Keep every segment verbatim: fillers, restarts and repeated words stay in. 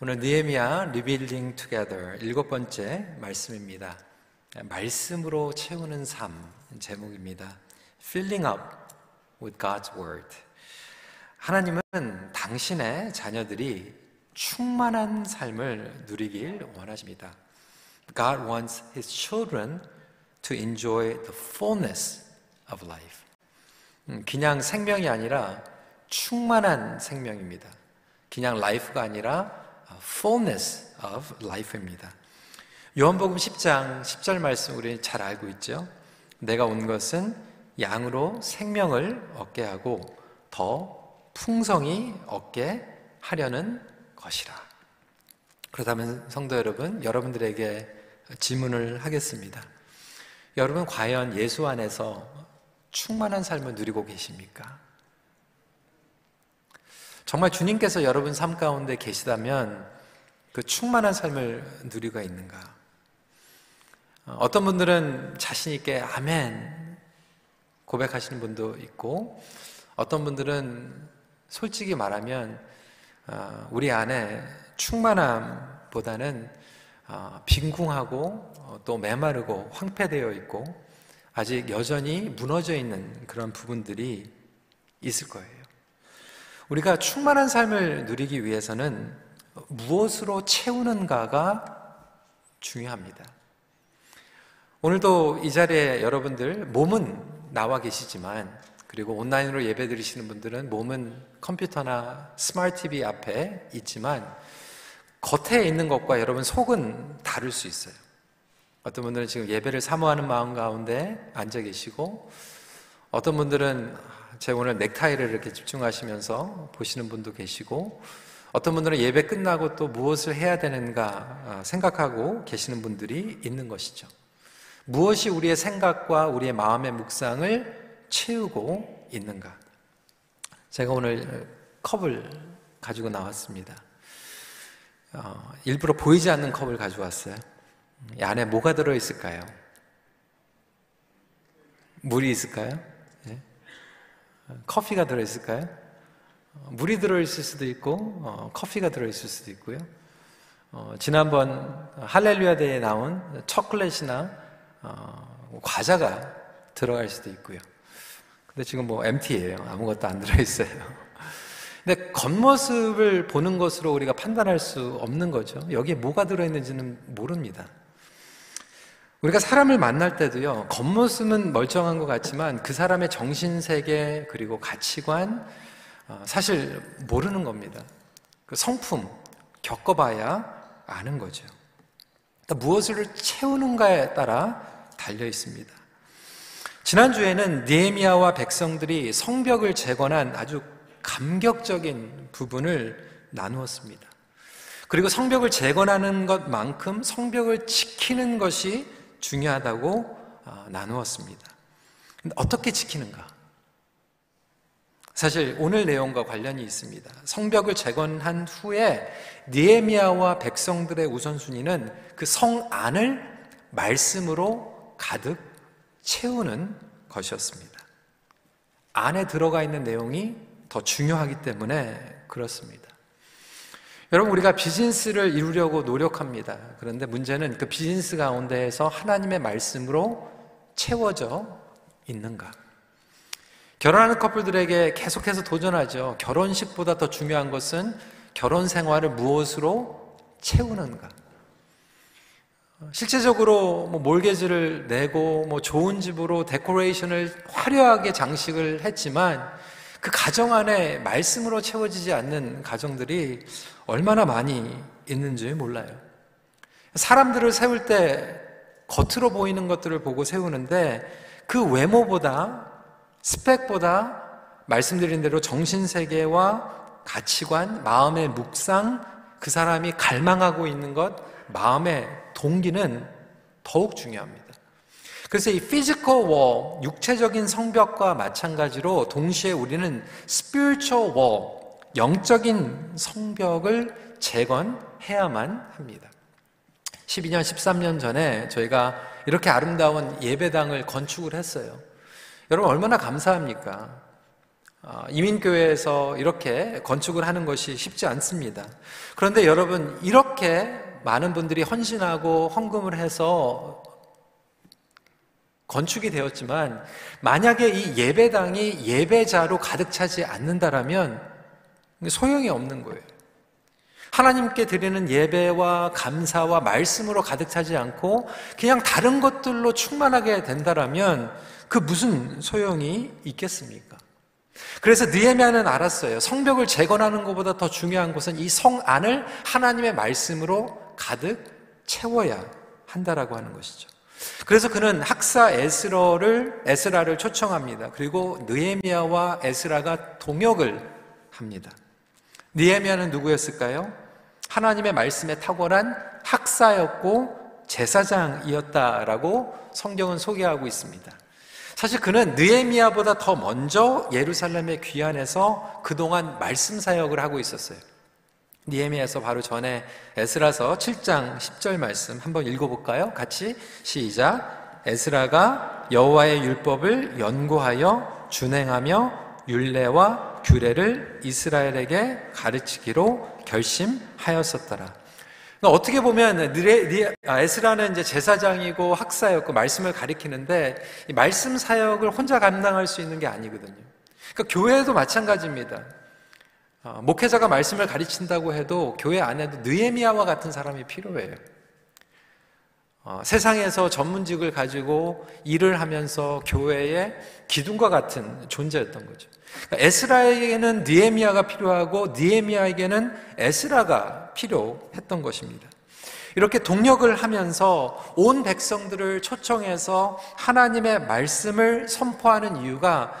오늘 느헤미야 리빌딩 투게더 일곱 번째 말씀입니다. 말씀으로 채우는 삶 제목입니다. Filling up with God's word. 하나님은 당신의 자녀들이 충만한 삶을 누리길 원하십니다. God wants his children to enjoy the fullness of life. 그냥 생명이 아니라 충만한 생명입니다. 그냥 life가 아니라 fullness of life입니다. 요한복음 십 장 십 절 말씀 우리 잘 알고 있죠? 내가 온 것은 양으로 생명을 얻게 하고 더 풍성히 얻게 하려는 것이라. 그렇다면 성도 여러분, 여러분들에게 질문을 하겠습니다. 여러분 과연 예수 안에서 충만한 삶을 누리고 계십니까? 정말 주님께서 여러분 삶 가운데 계시다면 그 충만한 삶을 누리고 있는가? 어떤 분들은 자신 있게 아멘 고백하시는 분도 있고, 어떤 분들은 솔직히 말하면 우리 안에 충만함보다는 빈궁하고 또 메마르고 황폐되어 있고 아직 여전히 무너져 있는 그런 부분들이 있을 거예요. 우리가 충만한 삶을 누리기 위해서는 무엇으로 채우는가가 중요합니다. 오늘도 이 자리에 여러분들 몸은 나와 계시지만, 그리고 온라인으로 예배 드리시는 분들은 몸은 컴퓨터나 스마트 티비 앞에 있지만 겉에 있는 것과 여러분 속은 다를 수 있어요. 어떤 분들은 지금 예배를 사모하는 마음 가운데 앉아 계시고, 어떤 분들은 제 오늘 넥타이를 이렇게 집중하시면서 보시는 분도 계시고, 어떤 분들은 예배 끝나고 또 무엇을 해야 되는가 생각하고 계시는 분들이 있는 것이죠. 무엇이 우리의 생각과 우리의 마음의 묵상을 채우고 있는가? 제가 오늘 컵을 가지고 나왔습니다. 어, 일부러 보이지 않는 컵을 가져왔어요. 이 안에 뭐가 들어있을까요? 물이 있을까요? 커피가 들어있을까요? 물이 들어있을 수도 있고 어, 커피가 들어있을 수도 있고요. 어, 지난번 할렐루야 대회에 나온 초콜릿이나 어, 과자가 들어갈 수도 있고요. 근데 지금 뭐 엠티예요. 아무것도 안 들어있어요. 근데 겉모습을 보는 것으로 우리가 판단할 수 없는 거죠. 여기에 뭐가 들어있는지는 모릅니다. 우리가 사람을 만날 때도요, 겉모습은 멀쩡한 것 같지만 그 사람의 정신세계, 그리고 가치관, 사실 모르는 겁니다. 그 성품, 겪어봐야 아는 거죠. 그러니까 무엇을 채우는가에 따라 달려 있습니다. 지난주에는 느헤미야와 백성들이 성벽을 재건한 아주 감격적인 부분을 나누었습니다. 그리고 성벽을 재건하는 것만큼 성벽을 지키는 것이 중요하다고 나누었습니다. 어떻게 지키는가? 사실 오늘 내용과 관련이 있습니다. 성벽을 재건한 후에 느헤미야와 백성들의 우선순위는 그 성 안을 말씀으로 가득 채우는 것이었습니다. 안에 들어가 있는 내용이 더 중요하기 때문에 그렇습니다. 여러분, 우리가 비즈니스를 이루려고 노력합니다. 그런데 문제는 그 비즈니스 가운데에서 하나님의 말씀으로 채워져 있는가? 결혼하는 커플들에게 계속해서 도전하죠. 결혼식보다 더 중요한 것은 결혼 생활을 무엇으로 채우는가? 실제적으로 뭐 몰개지를 내고 뭐 좋은 집으로 데코레이션을 화려하게 장식을 했지만 그 가정 안에 말씀으로 채워지지 않는 가정들이 얼마나 많이 있는지 몰라요. 사람들을 세울 때 겉으로 보이는 것들을 보고 세우는데 그 외모보다, 스펙보다 말씀드린 대로 정신세계와 가치관, 마음의 묵상, 그 사람이 갈망하고 있는 것, 마음의 동기는 더욱 중요합니다. 그래서 이 피지컬 워, 육체적인 성벽과 마찬가지로 동시에 우리는 스피리추얼 워, 영적인 성벽을 재건해야만 합니다. 십이 년, 십삼 년 전에 저희가 이렇게 아름다운 예배당을 건축을 했어요. 여러분 얼마나 감사합니까? 이민교회에서 이렇게 건축을 하는 것이 쉽지 않습니다. 그런데 여러분, 이렇게 많은 분들이 헌신하고 헌금을 해서 건축이 되었지만 만약에 이 예배당이 예배자로 가득 차지 않는다라면 소용이 없는 거예요. 하나님께 드리는 예배와 감사와 말씀으로 가득 차지 않고 그냥 다른 것들로 충만하게 된다라면 그 무슨 소용이 있겠습니까? 그래서 느헤미야는 알았어요. 성벽을 재건하는 것보다 더 중요한 것은 이 성 안을 하나님의 말씀으로 가득 채워야 한다라고 하는 것이죠. 그래서 그는 학사 에스라를, 에스라를 초청합니다. 그리고 느헤미야와 에스라가 동역을 합니다. 느헤미야는 누구였을까요? 하나님의 말씀에 탁월한 학사였고 제사장이었다라고 성경은 소개하고 있습니다. 사실 그는 느헤미야보다 더 먼저 예루살렘에 귀환해서 그동안 말씀 사역을 하고 있었어요. 느헤미야에서 바로 전에 에스라서 칠 장 십 절 말씀 한번 읽어볼까요? 같이 시작. 에스라가 여호와의 율법을 연구하여 준행하며 율례와 규례를 이스라엘에게 가르치기로 결심하였었더라. 그러니까 어떻게 보면 에스라는 이제 제사장이고 학사였고 말씀을 가르치는데 이 말씀 사역을 혼자 감당할 수 있는 게 아니거든요. 그러니까 교회도 마찬가지입니다. 목회자가 말씀을 가르친다고 해도 교회 안에도 느헤미야와 같은 사람이 필요해요. 어, 세상에서 전문직을 가지고 일을 하면서 교회의 기둥과 같은 존재였던 거죠. 그러니까 에스라에게는 느헤미야가 필요하고 느헤미야에게는 에스라가 필요했던 것입니다. 이렇게 동역을 하면서 온 백성들을 초청해서 하나님의 말씀을 선포하는 이유가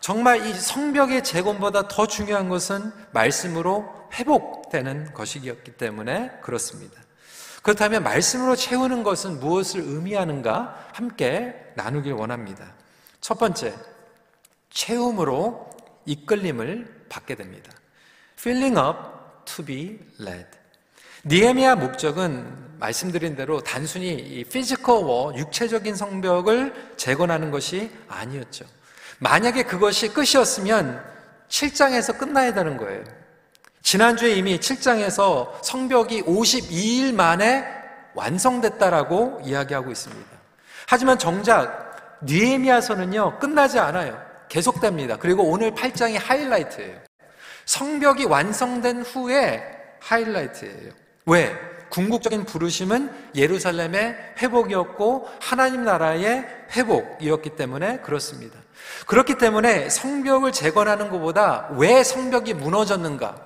정말 이 성벽의 재건보다 더 중요한 것은 말씀으로 회복되는 것이었기 때문에 그렇습니다. 그렇다면 말씀으로 채우는 것은 무엇을 의미하는가 함께 나누길 원합니다. 첫 번째, 채움으로 이끌림을 받게 됩니다. Filling up to be led. 느헤미야 목적은 말씀드린 대로 단순히 이 피지컬 워, 육체적인 성벽을 재건하는 것이 아니었죠. 만약에 그것이 끝이었으면 칠 장에서 끝나야 되는 거예요. 지난주에 이미 칠 장에서 성벽이 오십이 일 만에 완성됐다라고 이야기하고 있습니다. 하지만 정작 느헤미야서는요, 끝나지 않아요. 계속됩니다. 그리고 오늘 팔 장이 하이라이트예요. 성벽이 완성된 후에 하이라이트예요. 왜? 궁극적인 부르심은 예루살렘의 회복이었고 하나님 나라의 회복이었기 때문에 그렇습니다. 그렇기 때문에 성벽을 재건하는 것보다 왜 성벽이 무너졌는가?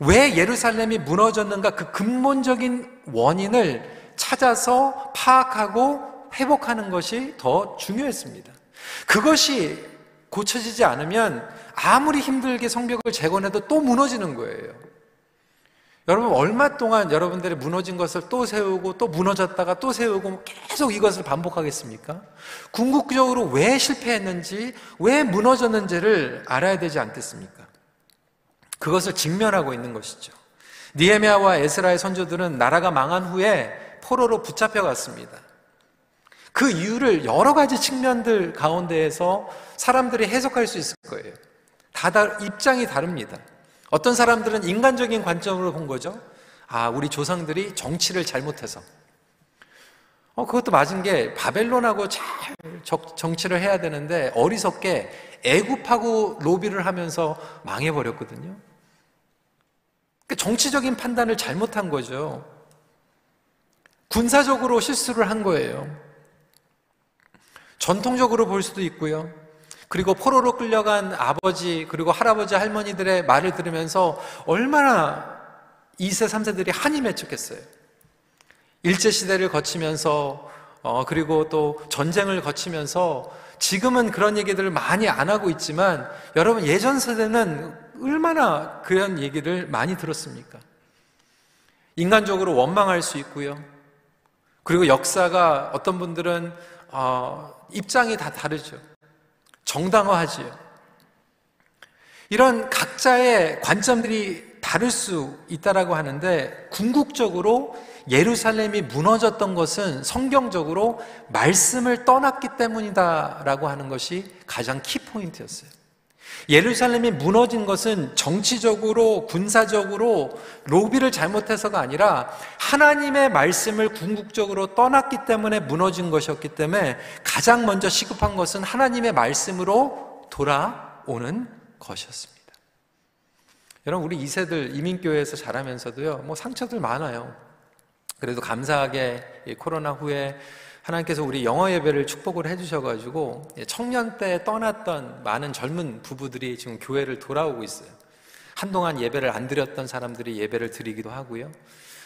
왜 예루살렘이 무너졌는가? 그 근본적인 원인을 찾아서 파악하고 회복하는 것이 더 중요했습니다. 그것이 고쳐지지 않으면 아무리 힘들게 성벽을 재건해도 또 무너지는 거예요. 여러분, 얼마 동안 여러분들이 무너진 것을 또 세우고 또 무너졌다가 또 세우고 계속 이것을 반복하겠습니까? 궁극적으로 왜 실패했는지, 왜 무너졌는지를 알아야 되지 않겠습니까? 그것을 직면하고 있는 것이죠. 느헤미야와 에스라의 선조들은 나라가 망한 후에 포로로 붙잡혀갔습니다. 그 이유를 여러 가지 측면들 가운데에서 사람들이 해석할 수 있을 거예요. 다 입장이 다릅니다. 어떤 사람들은 인간적인 관점으로 본 거죠. 아, 우리 조상들이 정치를 잘못해서. 어, 그것도 맞은 게 바벨론하고 잘 정치를 해야 되는데 어리석게 애굽하고 로비를 하면서 망해버렸거든요. 그러니까 정치적인 판단을 잘못한 거죠. 군사적으로 실수를 한 거예요. 전통적으로 볼 수도 있고요. 그리고 포로로 끌려간 아버지 그리고 할아버지 할머니들의 말을 들으면서 얼마나 이 세 삼 세들이 한이 맺혔겠어요. 일제시대를 거치면서 어, 그리고 또 전쟁을 거치면서 지금은 그런 얘기들을 많이 안 하고 있지만 여러분, 예전 세대는 얼마나 그런 얘기를 많이 들었습니까? 인간적으로 원망할 수 있고요. 그리고 역사가 어떤 분들은 어, 입장이 다 다르죠. 정당화하지요. 이런 각자의 관점들이 다를 수 있다라고 하는데 궁극적으로 예루살렘이 무너졌던 것은 성경적으로 말씀을 떠났기 때문이다라고 하는 것이 가장 키포인트였어요. 예루살렘이 무너진 것은 정치적으로 군사적으로 로비를 잘못해서가 아니라 하나님의 말씀을 궁극적으로 떠났기 때문에 무너진 것이었기 때문에 가장 먼저 시급한 것은 하나님의 말씀으로 돌아오는 것이었습니다. 여러분, 우리 이 세들 이민교회에서 자라면서도요 뭐 상처들 많아요. 그래도 감사하게 코로나 후에 하나님께서 우리 영어 예배를 축복을 해주셔가지고 청년 때 떠났던 많은 젊은 부부들이 지금 교회를 돌아오고 있어요. 한동안 예배를 안 드렸던 사람들이 예배를 드리기도 하고요.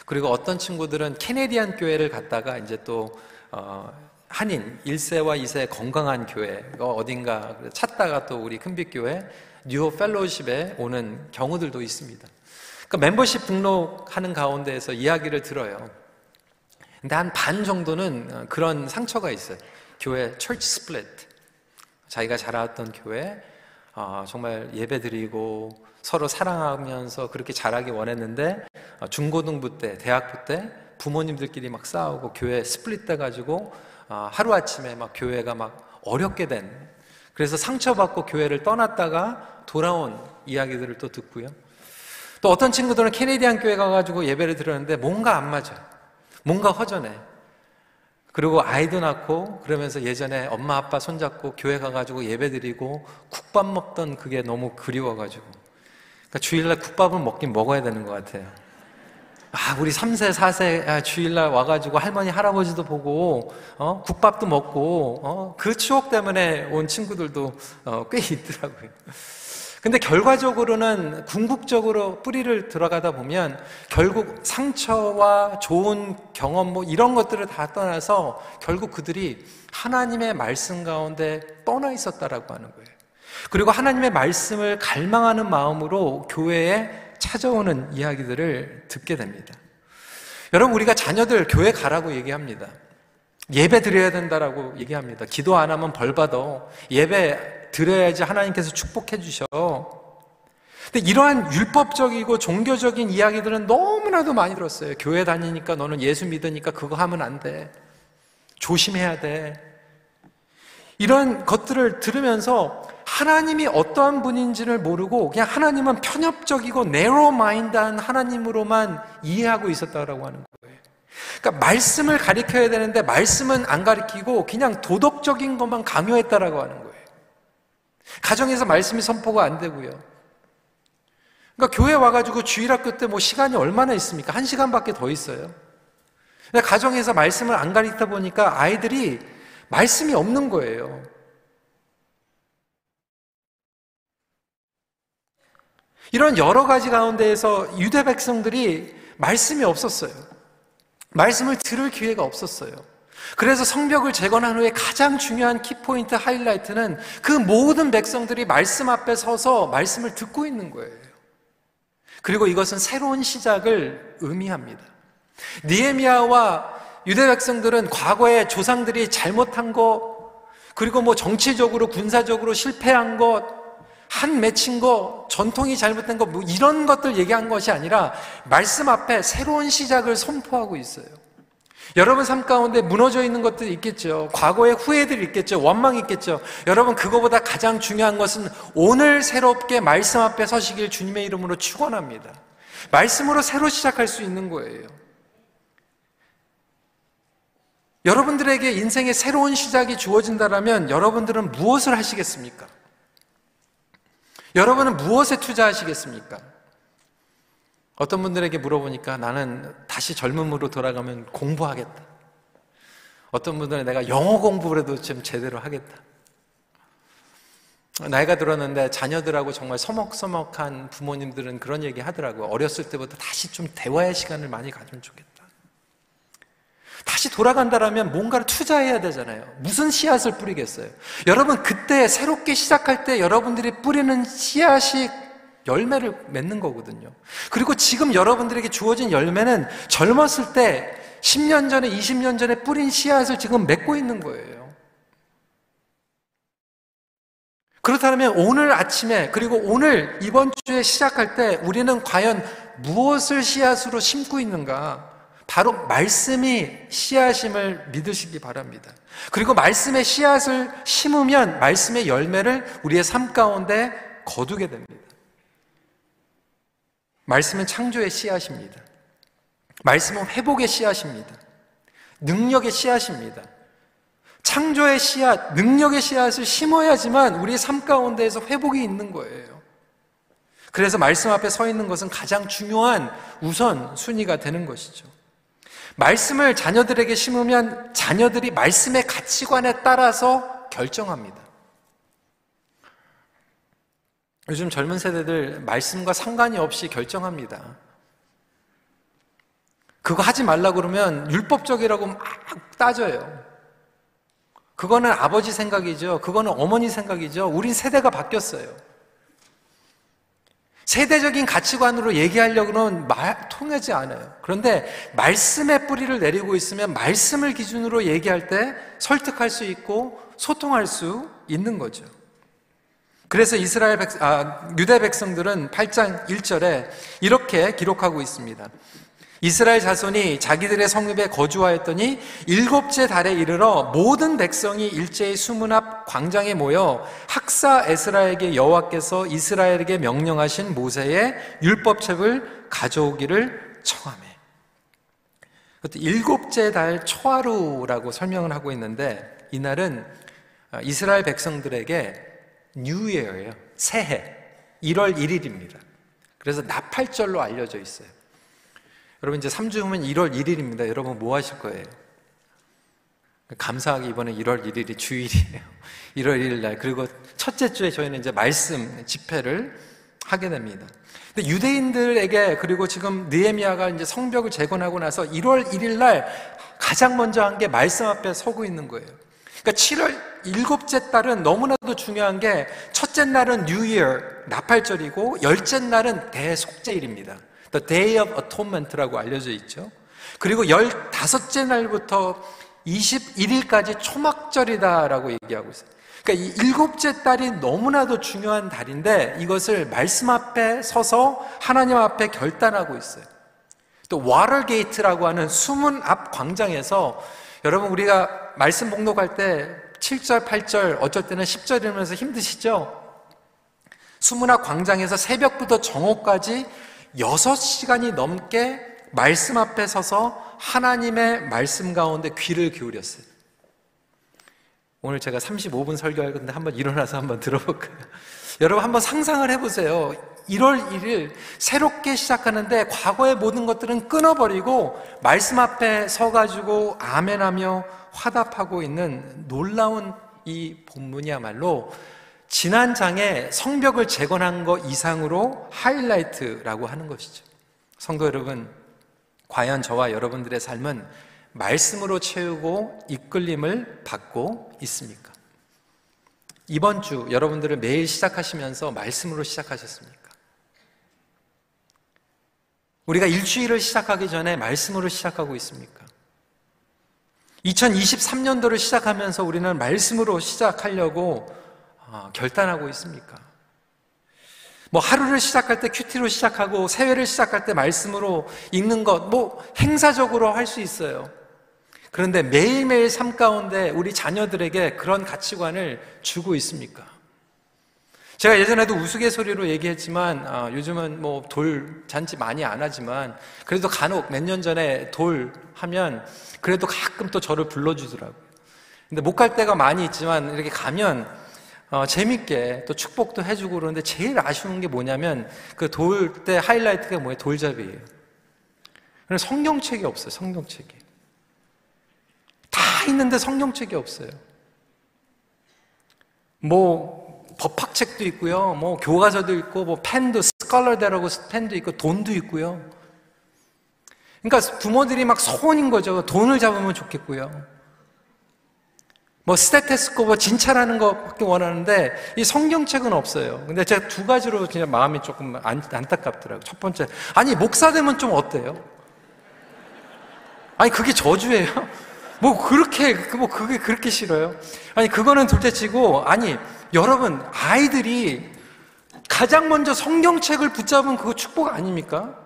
그리고 어떤 친구들은 캐네디안 교회를 갔다가 이제 또 어, 한인 일 세와 이 세 건강한 교회 어딘가 찾다가 또 우리 큰빛교회 뉴홉 펠로우십에 오는 경우들도 있습니다. 그러니까 멤버십 등록하는 가운데에서 이야기를 들어요. 근데 한 반 정도는 그런 상처가 있어요. 교회 철치 스플릿, 자기가 자라왔던 교회 어, 정말 예배 드리고 서로 사랑하면서 그렇게 자라기 원했는데 어, 중고등부 때, 대학부 때 부모님들끼리 막 싸우고 교회 스플릿 돼가지고 어, 하루아침에 막 교회가 막 어렵게 된, 그래서 상처받고 교회를 떠났다가 돌아온 이야기들을 또 듣고요. 또 어떤 친구들은 캐네디안 교회 가가지고 예배를 드렸는데 뭔가 안 맞아요. 뭔가 허전해. 그리고 아이도 낳고 그러면서 예전에 엄마 아빠 손잡고 교회 가가지고 예배드리고 국밥 먹던 그게 너무 그리워가지고, 그러니까 주일날 국밥을 먹긴 먹어야 되는 것 같아요. 아, 우리 삼 세 사 세 아, 주일날 와가지고 할머니 할아버지도 보고 어? 국밥도 먹고 어? 그 추억 때문에 온 친구들도 어, 꽤 있더라고요. 근데 결과적으로는 궁극적으로 뿌리를 들어가다 보면 결국 상처와 좋은 경험 뭐 이런 것들을 다 떠나서 결국 그들이 하나님의 말씀 가운데 떠나 있었다라고 하는 거예요. 그리고 하나님의 말씀을 갈망하는 마음으로 교회에 찾아오는 이야기들을 듣게 됩니다. 여러분, 우리가 자녀들 교회 가라고 얘기합니다. 예배 드려야 된다라고 얘기합니다. 기도 안 하면 벌 받아. 예배 드려야지 하나님께서 축복해 주셔. 근데 이러한 율법적이고 종교적인 이야기들은 너무나도 많이 들었어요. 교회 다니니까, 너는 예수 믿으니까 그거 하면 안 돼, 조심해야 돼. 이런 것들을 들으면서 하나님이 어떠한 분인지를 모르고 그냥 하나님은 편협적이고 네로 마인드한 하나님으로만 이해하고 있었다라고 하는 거예요. 그러니까 말씀을 가르쳐야 되는데 말씀은 안 가르치고 그냥 도덕적인 것만 강요했다라고 하는 거예요. 가정에서 말씀이 선포가 안 되고요. 그러니까 교회 와가지고 주일학교 때 뭐 시간이 얼마나 있습니까? 한 시간밖에 더 있어요. 근데 가정에서 말씀을 안 가르치다 보니까 아이들이 말씀이 없는 거예요. 이런 여러 가지 가운데에서 유대 백성들이 말씀이 없었어요. 말씀을 들을 기회가 없었어요. 그래서 성벽을 재건한 후에 가장 중요한 키포인트 하이라이트는 그 모든 백성들이 말씀 앞에 서서 말씀을 듣고 있는 거예요. 그리고 이것은 새로운 시작을 의미합니다. 느헤미야와 유대 백성들은 과거에 조상들이 잘못한 것, 그리고 뭐 정치적으로 군사적으로 실패한 것, 한 맺힌 거, 전통이 잘못된 거, 뭐 이런 것들 얘기한 것이 아니라 말씀 앞에 새로운 시작을 선포하고 있어요. 여러분 삶 가운데 무너져 있는 것들이 있겠죠. 과거의 후회들이 있겠죠. 원망이 있겠죠. 여러분, 그거보다 가장 중요한 것은 오늘 새롭게 말씀 앞에 서시길 주님의 이름으로 축원합니다. 말씀으로 새로 시작할 수 있는 거예요. 여러분들에게 인생의 새로운 시작이 주어진다라면 여러분들은 무엇을 하시겠습니까? 여러분은 무엇에 투자하시겠습니까? 어떤 분들에게 물어보니까 나는 다시 젊음으로 돌아가면 공부하겠다. 어떤 분들은 내가 영어 공부라도 좀 제대로 하겠다. 나이가 들었는데 자녀들하고 정말 서먹서먹한 부모님들은 그런 얘기 하더라고요. 어렸을 때부터 다시 좀 대화의 시간을 많이 가지면 좋겠다. 다시 돌아간다라면 뭔가를 투자해야 되잖아요. 무슨 씨앗을 뿌리겠어요? 여러분, 그때 새롭게 시작할 때 여러분들이 뿌리는 씨앗이 열매를 맺는 거거든요. 그리고 지금 여러분들에게 주어진 열매는 젊었을 때 십 년 전에 이십 년 전에 뿌린 씨앗을 지금 맺고 있는 거예요. 그렇다면 오늘 아침에, 그리고 오늘 이번 주에 시작할 때 우리는 과연 무엇을 씨앗으로 심고 있는가? 바로 말씀이 씨앗임을 믿으시기 바랍니다. 그리고 말씀의 씨앗을 심으면 말씀의 열매를 우리의 삶 가운데 거두게 됩니다. 말씀은 창조의 씨앗입니다. 말씀은 회복의 씨앗입니다. 능력의 씨앗입니다. 창조의 씨앗, 능력의 씨앗을 심어야지만 우리의 삶 가운데에서 회복이 있는 거예요. 그래서 말씀 앞에 서 있는 것은 가장 중요한 우선 순위가 되는 것이죠. 말씀을 자녀들에게 심으면 자녀들이 말씀의 가치관에 따라서 결정합니다. 요즘 젊은 세대들 말씀과 상관이 없이 결정합니다. 그거 하지 말라고 그러면 율법적이라고 막 따져요. 그거는 아버지 생각이죠. 그거는 어머니 생각이죠. 우린 세대가 바뀌었어요. 세대적인 가치관으로 얘기하려고 하면 말, 통하지 않아요. 그런데 말씀의 뿌리를 내리고 있으면 말씀을 기준으로 얘기할 때 설득할 수 있고 소통할 수 있는 거죠. 그래서 이스라엘 백, 아, 유대 백성들은 팔 장 일 절에 이렇게 기록하고 있습니다. 이스라엘 자손이 자기들의 성읍에 거주하였더니 일곱째 달에 이르러 모든 백성이 일제히 수문 앞 광장에 모여 학사 에스라에게 여호와께서 이스라엘에게 명령하신 모세의 율법책을 가져오기를 청하매. 일곱째 달 초하루라고 설명을 하고 있는데, 이날은 이스라엘 백성들에게 뉴 이어예요. 새해, 일월 일일입니다. 그래서 나팔절로 알려져 있어요. 여러분, 이제 삼 주 후면 일월 일일입니다. 여러분 뭐 하실 거예요? 감사하게 이번에 일월 일일이 주일이에요. 일월 일일 날. 그리고 첫째 주에 저희는 이제 말씀 집회를 하게 됩니다. 근데 유대인들에게, 그리고 지금 느헤미야가 이제 성벽을 재건하고 나서 일월 일일 날 가장 먼저 한 게 말씀 앞에 서고 있는 거예요. 그러니까 칠월 일곱째 달은 너무나도 중요한 게, 첫째 날은 뉴 이어 나팔절이고 열째 날은 대속죄일입니다. The Day of Atonement라고 알려져 있죠. 그리고 열다섯째 날부터 이십일일까지 초막절이다라고 얘기하고 있어요. 그러니까 이 일곱째 달이 너무나도 중요한 달인데, 이것을 말씀 앞에 서서 하나님 앞에 결단하고 있어요. 또 워터게이트라고 하는 수문 앞 광장에서, 여러분 우리가 말씀 봉독할 때 칠 절, 팔 절, 어쩔 때는 십 절이면서 힘드시죠? 수문 앞 광장에서 새벽부터 정오까지 여섯 시간이 넘게 말씀 앞에 서서 하나님의 말씀 가운데 귀를 기울였어요. 오늘 제가 삼십오 분 설교할 건데 한번 일어나서 한번 들어볼까요? 여러분 한번 상상을 해보세요. 일월 일일 새롭게 시작하는데 과거의 모든 것들은 끊어버리고 말씀 앞에 서가지고 아멘하며 화답하고 있는 놀라운 이 본문이야말로 지난 장에 성벽을 재건한 것 이상으로 하이라이트라고 하는 것이죠. 성도 여러분, 과연 저와 여러분들의 삶은 말씀으로 채우고 이끌림을 받고 있습니까? 이번 주 여러분들을 매일 시작하시면서 말씀으로 시작하셨습니까? 우리가 일주일을 시작하기 전에 말씀으로 시작하고 있습니까? 이천이십삼 년도를 시작하면서 우리는 말씀으로 시작하려고 결단하고 있습니까? 뭐 하루를 시작할 때 큐티로 시작하고 새해를 시작할 때 말씀으로 읽는 것, 뭐 행사적으로 할 수 있어요. 그런데 매일매일 삶 가운데 우리 자녀들에게 그런 가치관을 주고 있습니까? 제가 예전에도 우스갯소리로 얘기했지만, 아, 요즘은 뭐 돌 잔치 많이 안 하지만 그래도 간혹 몇 년 전에 돌 하면 그래도 가끔 또 저를 불러주더라고요. 근데 못 갈 때가 많이 있지만 이렇게 가면 어, 재밌게 또 축복도 해주고 그러는데, 제일 아쉬운 게 뭐냐면 그 돌 때 하이라이트가 뭐예요? 돌잡이예요. 그래서 성경책이 없어요. 성경책이 다 있는데 성경책이 없어요. 뭐 법학책도 있고요, 뭐 교과서도 있고, 뭐 펜도 스컬러대라고 펜도 있고 돈도 있고요. 그러니까 부모들이 막 소원인 거죠. 돈을 잡으면 좋겠고요, 뭐 스테테스코프 진찰하는 것밖에 원하는데 이 성경책은 없어요. 근데 제가 두 가지로 진짜 마음이 조금 안, 안타깝더라고요. 첫 번째, 아니 목사 되면 좀 어때요? 아니 그게 저주예요? 뭐 그렇게 뭐 그게 그렇게 싫어요? 아니 그거는 둘째치고, 아니 여러분 아이들이 가장 먼저 성경책을 붙잡은 그거 축복 아닙니까?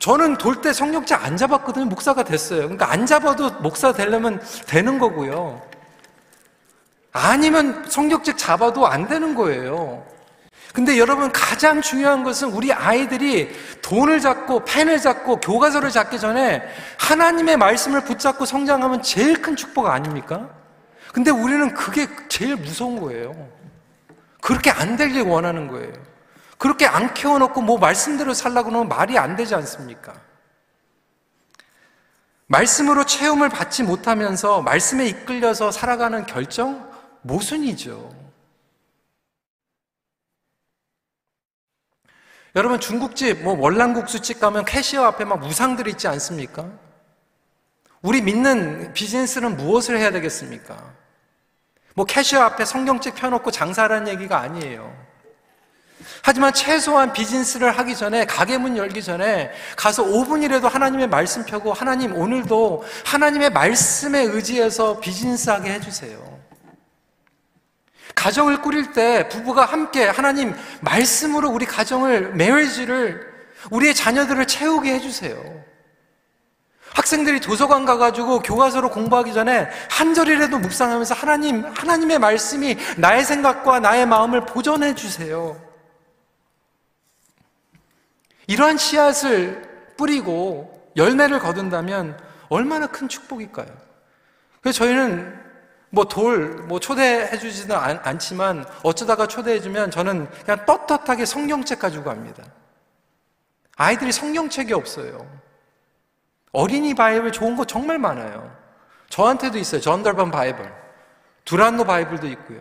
저는 돌 때 성경책 안 잡았거든요. 목사가 됐어요. 그러니까 안 잡아도 목사 되려면 되는 거고요, 아니면 성경책 잡아도 안 되는 거예요. 근데 여러분 가장 중요한 것은 우리 아이들이 돈을 잡고 펜을 잡고 교과서를 잡기 전에 하나님의 말씀을 붙잡고 성장하면 제일 큰 축복 아닙니까? 근데 우리는 그게 제일 무서운 거예요. 그렇게 안 되길 원하는 거예요. 그렇게 안 키워놓고 뭐 말씀대로 살라고 하면 말이 안 되지 않습니까? 말씀으로 체험을 받지 못하면서 말씀에 이끌려서 살아가는 결정? 모순이죠. 여러분 중국집, 뭐 월남국수집 가면 캐시어 앞에 막 우상들이 있지 않습니까? 우리 믿는 비즈니스는 무엇을 해야 되겠습니까? 뭐 캐시어 앞에 성경책 펴놓고 장사하라는 얘기가 아니에요. 하지만 최소한 비즈니스를 하기 전에, 가게 문 열기 전에 가서 오 분이라도 하나님의 말씀 펴고, 하나님 오늘도 하나님의 말씀에 의지해서 비즈니스하게 해주세요. 가정을 꾸릴 때 부부가 함께 하나님 말씀으로 우리 가정을, 메리지를, 우리의 자녀들을 채우게 해주세요. 학생들이 도서관 가가지고 교과서로 공부하기 전에 한 절이라도 묵상하면서 하나님, 하나님의 말씀이 나의 생각과 나의 마음을 보전해 주세요. 이러한 씨앗을 뿌리고 열매를 거둔다면 얼마나 큰 축복일까요? 그래서 저희는 뭐 돌, 뭐 초대해 주지는 않지만 어쩌다가 초대해 주면 저는 그냥 떳떳하게 성경책 가지고 갑니다. 아이들이 성경책이 없어요. 어린이 바이블 좋은 거 정말 많아요. 저한테도 있어요. 전더반 바이블, 두란노 바이블도 있고요.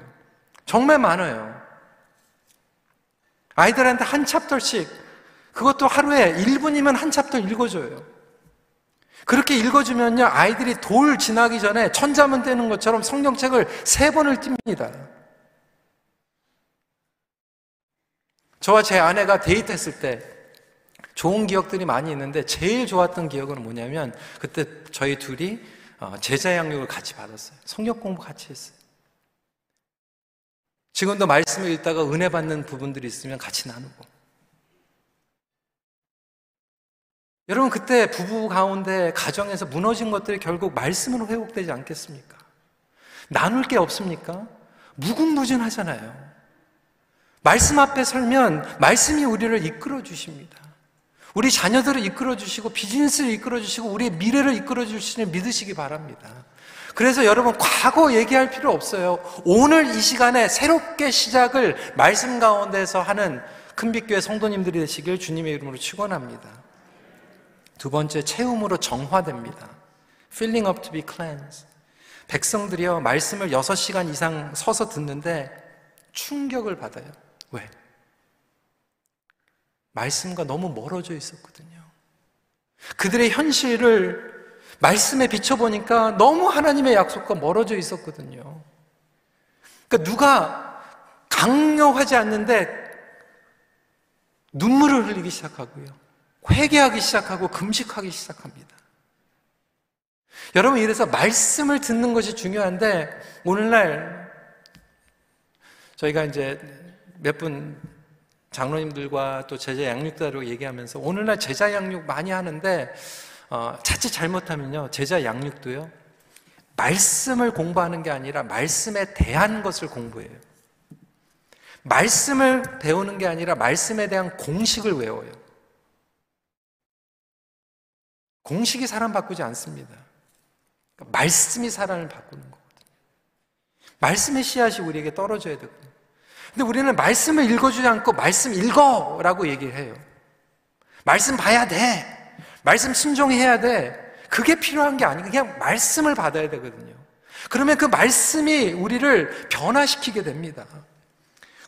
정말 많아요. 아이들한테 한 챕터씩, 그것도 하루에 일 분이면 한 챕터 읽어줘요. 그렇게 읽어주면요, 아이들이 돌 지나기 전에 천자문 떼는 것처럼 성경책을 세 번을 띱니다. 저와 제 아내가 데이트했을 때 좋은 기억들이 많이 있는데, 제일 좋았던 기억은 뭐냐면, 그때 저희 둘이 제자 양육을 같이 받았어요. 성경 공부 같이 했어요. 지금도 말씀을 읽다가 은혜 받는 부분들이 있으면 같이 나누고. 여러분 그때 부부 가운데 가정에서 무너진 것들이 결국 말씀으로 회복되지 않겠습니까? 나눌 게 없습니까? 무궁무진하잖아요. 말씀 앞에 설면 말씀이 우리를 이끌어 주십니다. 우리 자녀들을 이끌어 주시고, 비즈니스를 이끌어 주시고, 우리의 미래를 이끌어 주시는, 믿으시기 바랍니다. 그래서 여러분 과거 얘기할 필요 없어요. 오늘 이 시간에 새롭게 시작을 말씀 가운데서 하는 큰빛교회 성도님들이 되시길 주님의 이름으로 축원합니다. 두 번째, 체험으로 정화됩니다. Filling up to be cleansed. 백성들이요, 말씀을 여섯 시간 이상 서서 듣는데 충격을 받아요. 왜? 말씀과 너무 멀어져 있었거든요. 그들의 현실을 말씀에 비춰보니까 너무 하나님의 약속과 멀어져 있었거든요. 그러니까 누가 강요하지 않는데 눈물을 흘리기 시작하고요, 회개하기 시작하고 금식하기 시작합니다. 여러분 이래서 말씀을 듣는 것이 중요한데, 오늘날 저희가 이제 몇 분 장로님들과 또 제자 양육자로 얘기하면서, 오늘날 제자 양육 많이 하는데 어, 자칫 잘못하면요, 제자 양육도요 말씀을 공부하는 게 아니라 말씀에 대한 것을 공부해요. 말씀을 배우는 게 아니라 말씀에 대한 공식을 외워요. 공식이 사람 바꾸지 않습니다. 그러니까 말씀이 사람을 바꾸는 거거든요. 말씀의 씨앗이 우리에게 떨어져야 되거든요. 근데 우리는 말씀을 읽어주지 않고 말씀 읽어! 라고 얘기를 해요. 말씀 봐야 돼. 말씀 순종해야 돼. 그게 필요한 게 아니고 그냥 말씀을 받아야 되거든요. 그러면 그 말씀이 우리를 변화시키게 됩니다.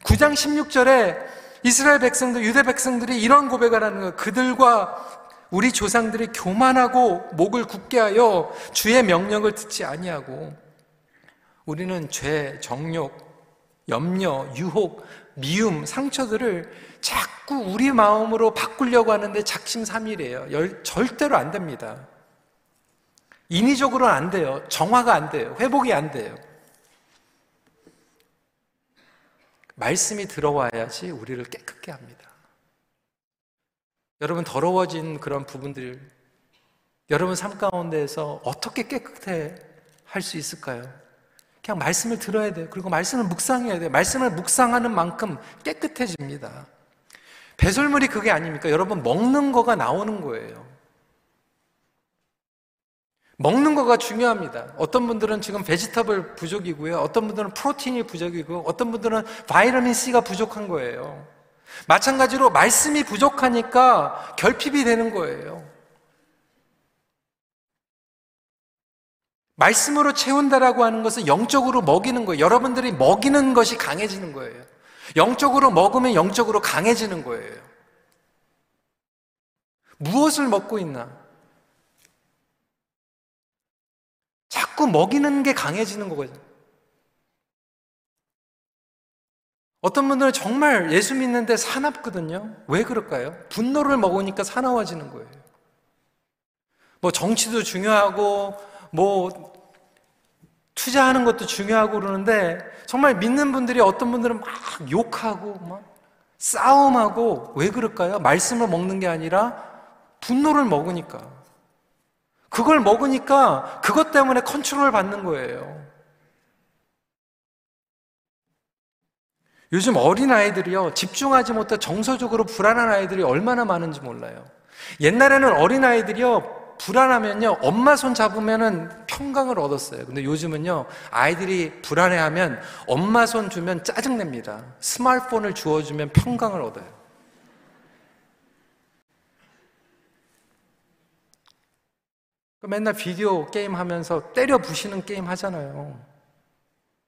구 장 십육 절에 이스라엘 백성들, 유대 백성들이 이런 고백을 하는 거예요. 그들과 우리 조상들이 교만하고 목을 굳게 하여 주의 명령을 듣지 아니하고, 우리는 죄, 정욕, 염려, 유혹, 미움, 상처들을 자꾸 우리 마음으로 바꾸려고 하는데 작심삼일이에요. 절대로 안 됩니다. 인위적으로는 안 돼요. 정화가 안 돼요. 회복이 안 돼요. 말씀이 들어와야지 우리를 깨끗게 합니다. 여러분 더러워진 그런 부분들, 여러분 삶 가운데에서 어떻게 깨끗해 할 수 있을까요? 그냥 말씀을 들어야 돼요. 그리고 말씀을 묵상해야 돼요. 말씀을 묵상하는 만큼 깨끗해집니다. 배설물이 그게 아닙니까? 여러분, 먹는 거가 나오는 거예요. 먹는 거가 중요합니다. 어떤 분들은 지금 베지터블 부족이고요, 어떤 분들은 프로틴이 부족이고, 어떤 분들은 바이타민 C가 부족한 거예요. 마찬가지로 말씀이 부족하니까 결핍이 되는 거예요. 말씀으로 채운다라고 하는 것은 영적으로 먹이는 거예요. 여러분들이 먹이는 것이 강해지는 거예요. 영적으로 먹으면 영적으로 강해지는 거예요. 무엇을 먹고 있나? 자꾸 먹이는 게 강해지는 거거든요. 어떤 분들은 정말 예수 믿는데 사납거든요. 왜 그럴까요? 분노를 먹으니까 사나워지는 거예요. 뭐 정치도 중요하고 뭐 투자하는 것도 중요하고 그러는데, 정말 믿는 분들이, 어떤 분들은 막 욕하고 막 싸움하고, 왜 그럴까요? 말씀을 먹는 게 아니라 분노를 먹으니까, 그걸 먹으니까 그것 때문에 컨트롤 받는 거예요. 요즘 어린아이들이요, 집중하지 못해 정서적으로 불안한 아이들이 얼마나 많은지 몰라요. 옛날에는 어린아이들이요, 불안하면요, 엄마 손 잡으면은 평강을 얻었어요. 근데 요즘은요, 아이들이 불안해하면 엄마 손 주면 짜증냅니다. 스마트폰을 주워주면 평강을 얻어요. 맨날 비디오 게임 하면서 때려 부시는 게임 하잖아요.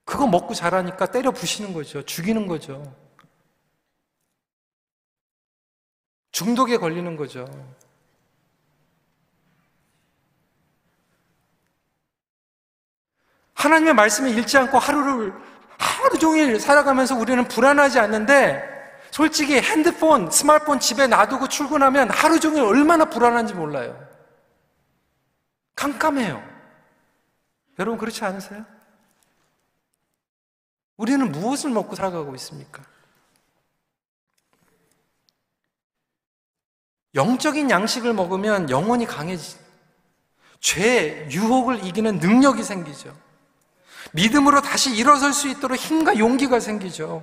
그거 먹고 자라니까 때려 부시는 거죠. 죽이는 거죠. 중독에 걸리는 거죠. 하나님의 말씀을 읽지 않고 하루를, 하루 종일 살아가면서 우리는 불안하지 않는데, 솔직히 핸드폰, 스마트폰 집에 놔두고 출근하면 하루 종일 얼마나 불안한지 몰라요. 깜깜해요. 여러분, 그렇지 않으세요? 우리는 무엇을 먹고 살아가고 있습니까? 영적인 양식을 먹으면 영혼이 강해지죠. 죄, 유혹을 이기는 능력이 생기죠. 믿음으로 다시 일어설 수 있도록 힘과 용기가 생기죠.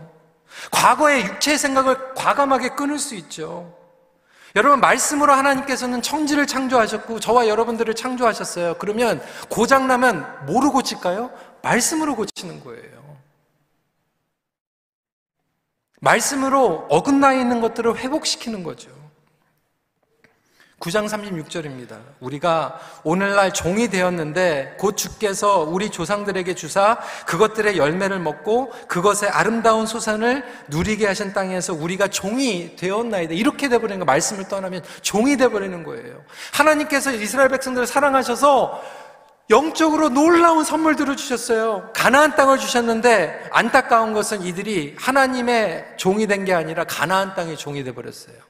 과거의 육체의 생각을 과감하게 끊을 수 있죠. 여러분, 말씀으로 하나님께서는 천지를 창조하셨고 저와 여러분들을 창조하셨어요. 그러면 고장나면 뭐로 고칠까요? 말씀으로 고치는 거예요. 말씀으로 어긋나 있는 것들을 회복시키는 거죠. 구 장 삼십육 절입니다. 우리가 오늘날 종이 되었는데 곧 주께서 우리 조상들에게 주사 그것들의 열매를 먹고 그것의 아름다운 소산을 누리게 하신 땅에서 우리가 종이 되었나이다. 이렇게 돼버리는 거, 말씀을 떠나면 종이 돼버리는 거예요. 하나님께서 이스라엘 백성들을 사랑하셔서 영적으로 놀라운 선물들을 주셨어요. 가나안 땅을 주셨는데 안타까운 것은 이들이 하나님의 종이 된 게 아니라 가나안 땅의 종이 돼버렸어요.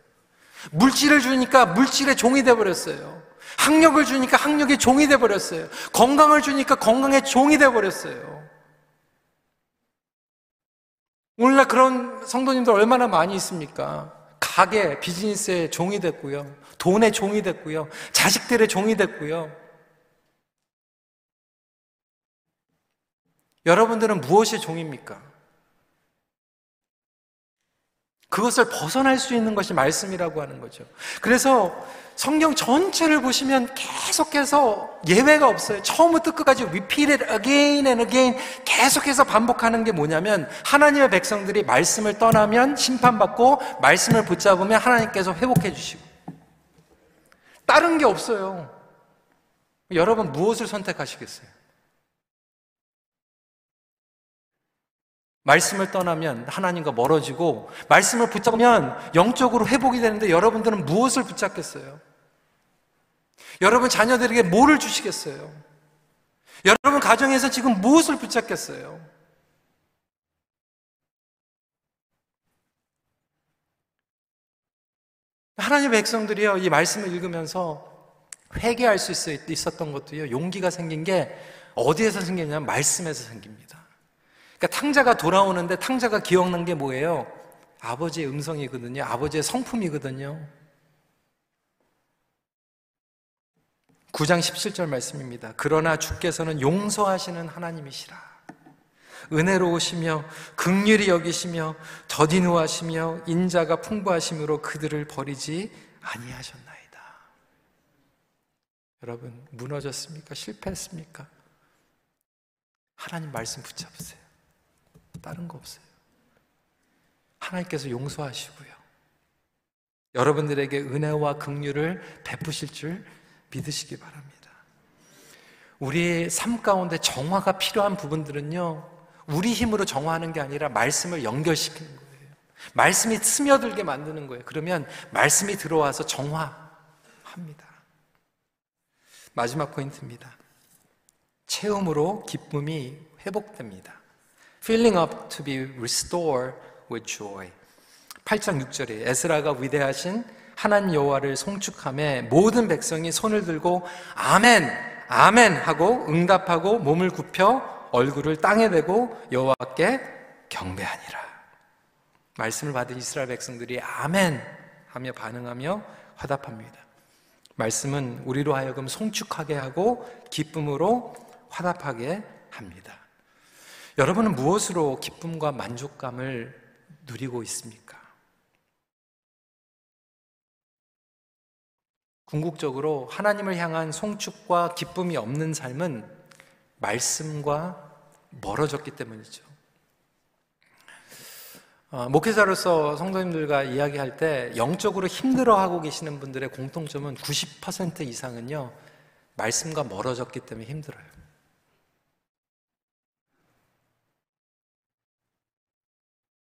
물질을 주니까 물질의 종이 돼버렸어요. 학력을 주니까 학력의 종이 돼버렸어요. 건강을 주니까 건강의 종이 돼버렸어요. 오늘날 그런 성도님들 얼마나 많이 있습니까? 가게, 비즈니스의 종이 됐고요, 돈의 종이 됐고요, 자식들의 종이 됐고요. 여러분들은 무엇이 종입니까? 그것을 벗어날 수 있는 것이 말씀이라고 하는 거죠. 그래서 성경 전체를 보시면 계속해서 예외가 없어요. 처음부터 끝까지 repeated again and again, 계속해서 반복하는 게 뭐냐면, 하나님의 백성들이 말씀을 떠나면 심판받고 말씀을 붙잡으면 하나님께서 회복해 주시고, 다른 게 없어요. 여러분, 무엇을 선택하시겠어요? 말씀을 떠나면 하나님과 멀어지고, 말씀을 붙잡으면 영적으로 회복이 되는데, 여러분들은 무엇을 붙잡겠어요? 여러분 자녀들에게 뭐를 주시겠어요? 여러분 가정에서 지금 무엇을 붙잡겠어요? 하나님의 백성들이요, 이 말씀을 읽으면서 회개할 수 있었던 것도요, 용기가 생긴 게 어디에서 생기냐면 말씀에서 생깁니다. 그러니까 탕자가 돌아오는데 탕자가 기억난 게 뭐예요? 아버지의 음성이거든요. 아버지의 성품이거든요. 구 장 십칠 절 말씀입니다. 그러나 주께서는 용서하시는 하나님이시라. 은혜로우시며 긍휼히 여기시며 더디누하시며 인자가 풍부하심으로 그들을 버리지 아니하셨나이다. 여러분, 무너졌습니까? 실패했습니까? 하나님 말씀 붙잡으세요. 다른 거 없어요. 하나님께서 용서하시고요, 여러분들에게 은혜와 긍휼을 베푸실 줄 믿으시기 바랍니다. 우리의 삶 가운데 정화가 필요한 부분들은요, 우리 힘으로 정화하는 게 아니라 말씀을 연결시키는 거예요. 말씀이 스며들게 만드는 거예요. 그러면 말씀이 들어와서 정화합니다. 마지막 포인트입니다. 체험으로 기쁨이 회복됩니다. Filling up to be restored with joy. 팔 장 육 절에 에스라가 위대하신 하나님 여호와를 송축하며 모든 백성이 손을 들고 아멘, 아멘 하고 응답하고 몸을 굽혀 얼굴을 땅에 대고 여호와께 경배하니라. 말씀을 받은 이스라엘 백성들이 아멘 하며 반응하며 화답합니다. 말씀은 우리로 하여금 송축하게 하고 기쁨으로 화답하게 합니다. 여러분은 무엇으로 기쁨과 만족감을 누리고 있습니까? 궁극적으로 하나님을 향한 송축과 기쁨이 없는 삶은 말씀과 멀어졌기 때문이죠. 어, 목회자로서 성도님들과 이야기할 때 영적으로 힘들어하고 계시는 분들의 공통점은 구십 퍼센트 이상은요, 말씀과 멀어졌기 때문에 힘들어요.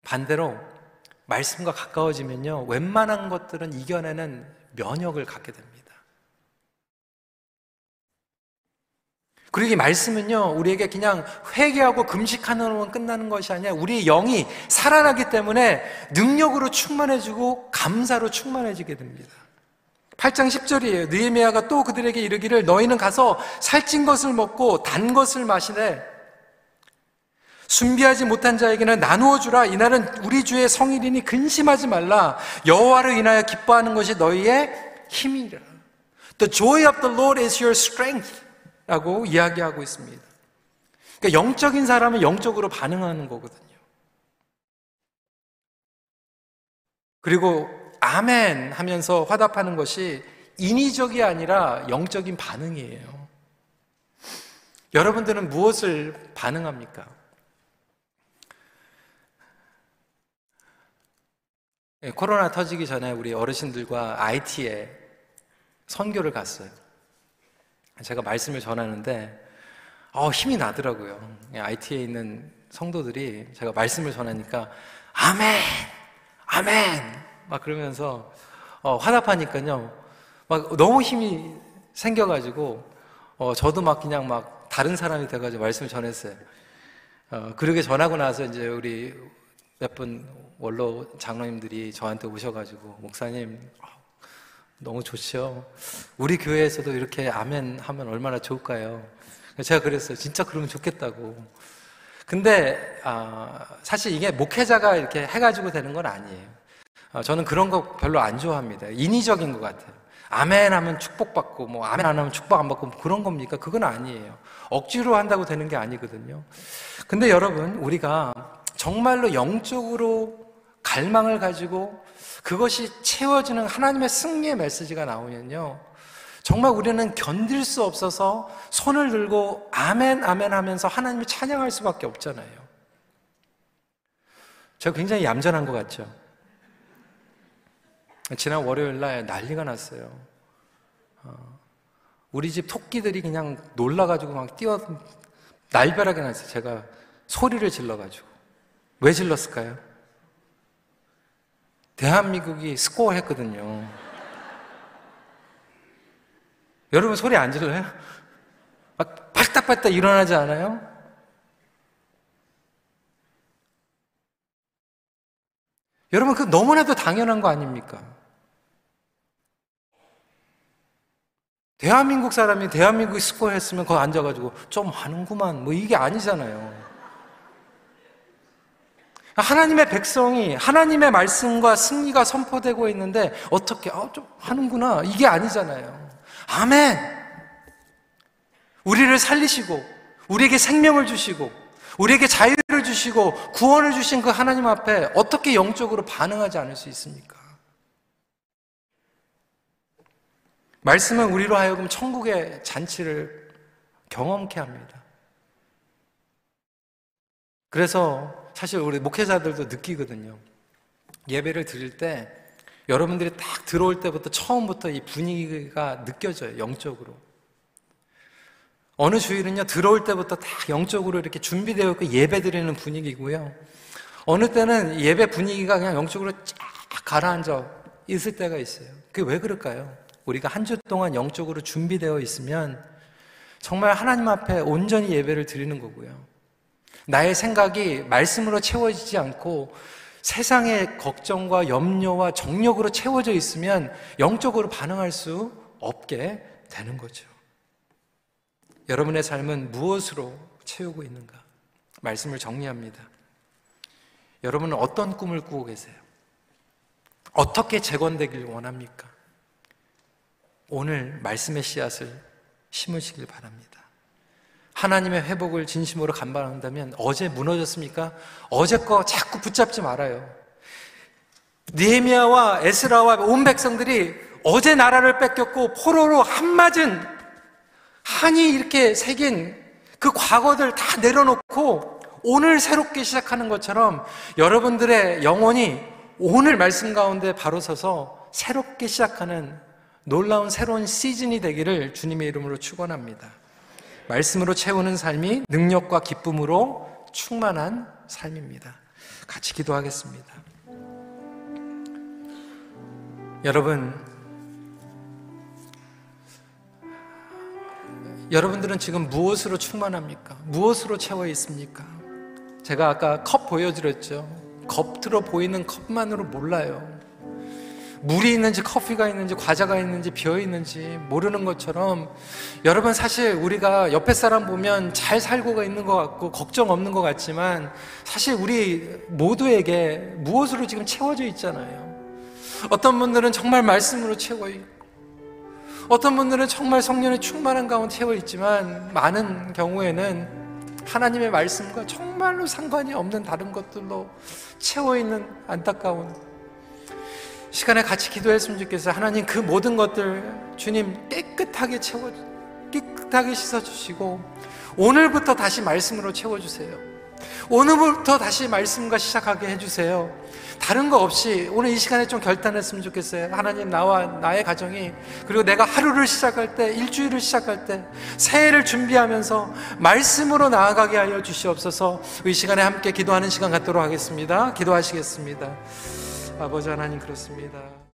반대로 말씀과 가까워지면요, 웬만한 것들은 이겨내는 면역을 갖게 됩니다. 그리고 이 말씀은요, 우리에게 그냥 회개하고 금식하는으로만 끝나는 것이 아니라 우리의 영이 살아나기 때문에 능력으로 충만해지고 감사로 충만해지게 됩니다. 팔 장 십 절이에요. 느헤미야가 또 그들에게 이르기를 너희는 가서 살찐 것을 먹고 단 것을 마시되 순비하지 못한 자에게는 나누어 주라. 이날은 우리 주의 성일이니 근심하지 말라. 여호와를 인하여 기뻐하는 것이 너희의 힘이라. The joy of the Lord is your strength 라고 이야기하고 있습니다. 그러니까 영적인 사람은 영적으로 반응하는 거거든요. 그리고 아멘 하면서 화답하는 것이 인위적이 아니라 영적인 반응이에요. 여러분들은 무엇을 반응합니까? 코로나 터지기 전에 우리 어르신들과 아이티에 선교를 갔어요. 제가 말씀을 전하는데 어, 힘이 나더라고요. 아이티에 있는 성도들이 제가 말씀을 전하니까 아멘! 아멘! 막 그러면서 어, 화답하니까요, 막 너무 힘이 생겨가지고 어, 저도 막 그냥 막 다른 사람이 돼가지고 말씀을 전했어요. 어, 그렇게 전하고 나서 이제 우리 몇 분 원로 장로님들이 저한테 오셔가지고 목사님 너무 좋죠. 우리 교회에서도 이렇게 아멘 하면 얼마나 좋을까요? 제가 그랬어요. 진짜 그러면 좋겠다고. 근데 아, 사실 이게 목회자가 이렇게 해가지고 되는 건 아니에요. 아, 저는 그런 거 별로 안 좋아합니다. 인위적인 것 같아요. 아멘 하면 축복받고 뭐 아멘 안 하면 축복 안 받고 뭐 그런 겁니까? 그건 아니에요. 억지로 한다고 되는 게 아니거든요. 근데 여러분, 우리가 정말로 영적으로 갈망을 가지고 그것이 채워지는 하나님의 승리의 메시지가 나오면요, 정말 우리는 견딜 수 없어서 손을 들고 아멘 아멘 하면서 하나님을 찬양할 수밖에 없잖아요. 제가 굉장히 얌전한 것 같죠? 지난 월요일 날 난리가 났어요. 우리 집 토끼들이 그냥 놀라가지고 막 뛰어 날벼락이 났어요. 제가 소리를 질러가지고. 왜 질렀을까요? 대한민국이 스코어 했거든요. 여러분 소리 안 질러요? 막 발딱발딱 일어나지 않아요? 여러분, 그 너무나도 당연한 거 아닙니까? 대한민국 사람이 대한민국이 스코어 했으면 거기 앉아가지고 좀 하는구만 뭐 이게 아니잖아요. 하나님의 백성이 하나님의 말씀과 승리가 선포되고 있는데 어떻게 아, 좀 하는구나 이게 아니잖아요. 아멘! 우리를 살리시고 우리에게 생명을 주시고 우리에게 자유를 은혜를 주시고 구원을 주신 그 하나님 앞에 어떻게 영적으로 반응하지 않을 수 있습니까? 말씀은 우리로 하여금 천국의 잔치를 경험케 합니다. 그래서 사실 우리 목회자들도 느끼거든요. 예배를 드릴 때 여러분들이 딱 들어올 때부터 처음부터 이 분위기가 느껴져요. 영적으로. 어느 주일은요, 들어올 때부터 다 영적으로 이렇게 준비되어 있고 예배 드리는 분위기고요. 어느 때는 예배 분위기가 그냥 영적으로 쫙 가라앉아 있을 때가 있어요. 그게 왜 그럴까요? 우리가 한 주 동안 영적으로 준비되어 있으면 정말 하나님 앞에 온전히 예배를 드리는 거고요. 나의 생각이 말씀으로 채워지지 않고 세상의 걱정과 염려와 정욕으로 채워져 있으면 영적으로 반응할 수 없게 되는 거죠. 여러분의 삶은 무엇으로 채우고 있는가? 말씀을 정리합니다. 여러분은 어떤 꿈을 꾸고 계세요? 어떻게 재건되길 원합니까? 오늘 말씀의 씨앗을 심으시길 바랍니다. 하나님의 회복을 진심으로 간반한다면 어제 무너졌습니까? 어제 거 자꾸 붙잡지 말아요. 느헤미야와 에스라와 온 백성들이 어제 나라를 뺏겼고 포로로 한맞은 한이 이렇게 새긴 그 과거들 다 내려놓고 오늘 새롭게 시작하는 것처럼 여러분들의 영혼이 오늘 말씀 가운데 바로 서서 새롭게 시작하는 놀라운 새로운 시즌이 되기를 주님의 이름으로 축원합니다. 말씀으로 채우는 삶이 능력과 기쁨으로 충만한 삶입니다. 같이 기도하겠습니다. 여러분, 여러분들은 지금 무엇으로 충만합니까? 무엇으로 채워 있습니까? 제가 아까 컵 보여드렸죠. 겉으로 보이는 컵만으로 몰라요. 물이 있는지 커피가 있는지 과자가 있는지 비어 있는지 모르는 것처럼 여러분, 사실 우리가 옆에 사람 보면 잘 살고 있는 것 같고 걱정 없는 것 같지만 사실 우리 모두에게 무엇으로 지금 채워져 있잖아요. 어떤 분들은 정말 말씀으로 채워 있고 어떤 분들은 정말 성령의 충만한 가운데 채워 있지만 많은 경우에는 하나님의 말씀과 정말로 상관이 없는 다른 것들로 채워 있는 안타까운 시간에 같이 기도했으면 좋겠어요. 하나님, 그 모든 것들 주님 깨끗하게 채워 깨끗하게 씻어주시고 오늘부터 다시 말씀으로 채워주세요. 오늘부터 다시 말씀과 시작하게 해주세요. 다른 거 없이 오늘 이 시간에 좀 결단했으면 좋겠어요. 하나님, 나와 나의 가정이, 그리고 내가 하루를 시작할 때, 일주일을 시작할 때, 새해를 준비하면서 말씀으로 나아가게 하여 주시옵소서. 이 시간에 함께 기도하는 시간 갖도록 하겠습니다. 기도하시겠습니다. 아버지 하나님, 그렇습니다.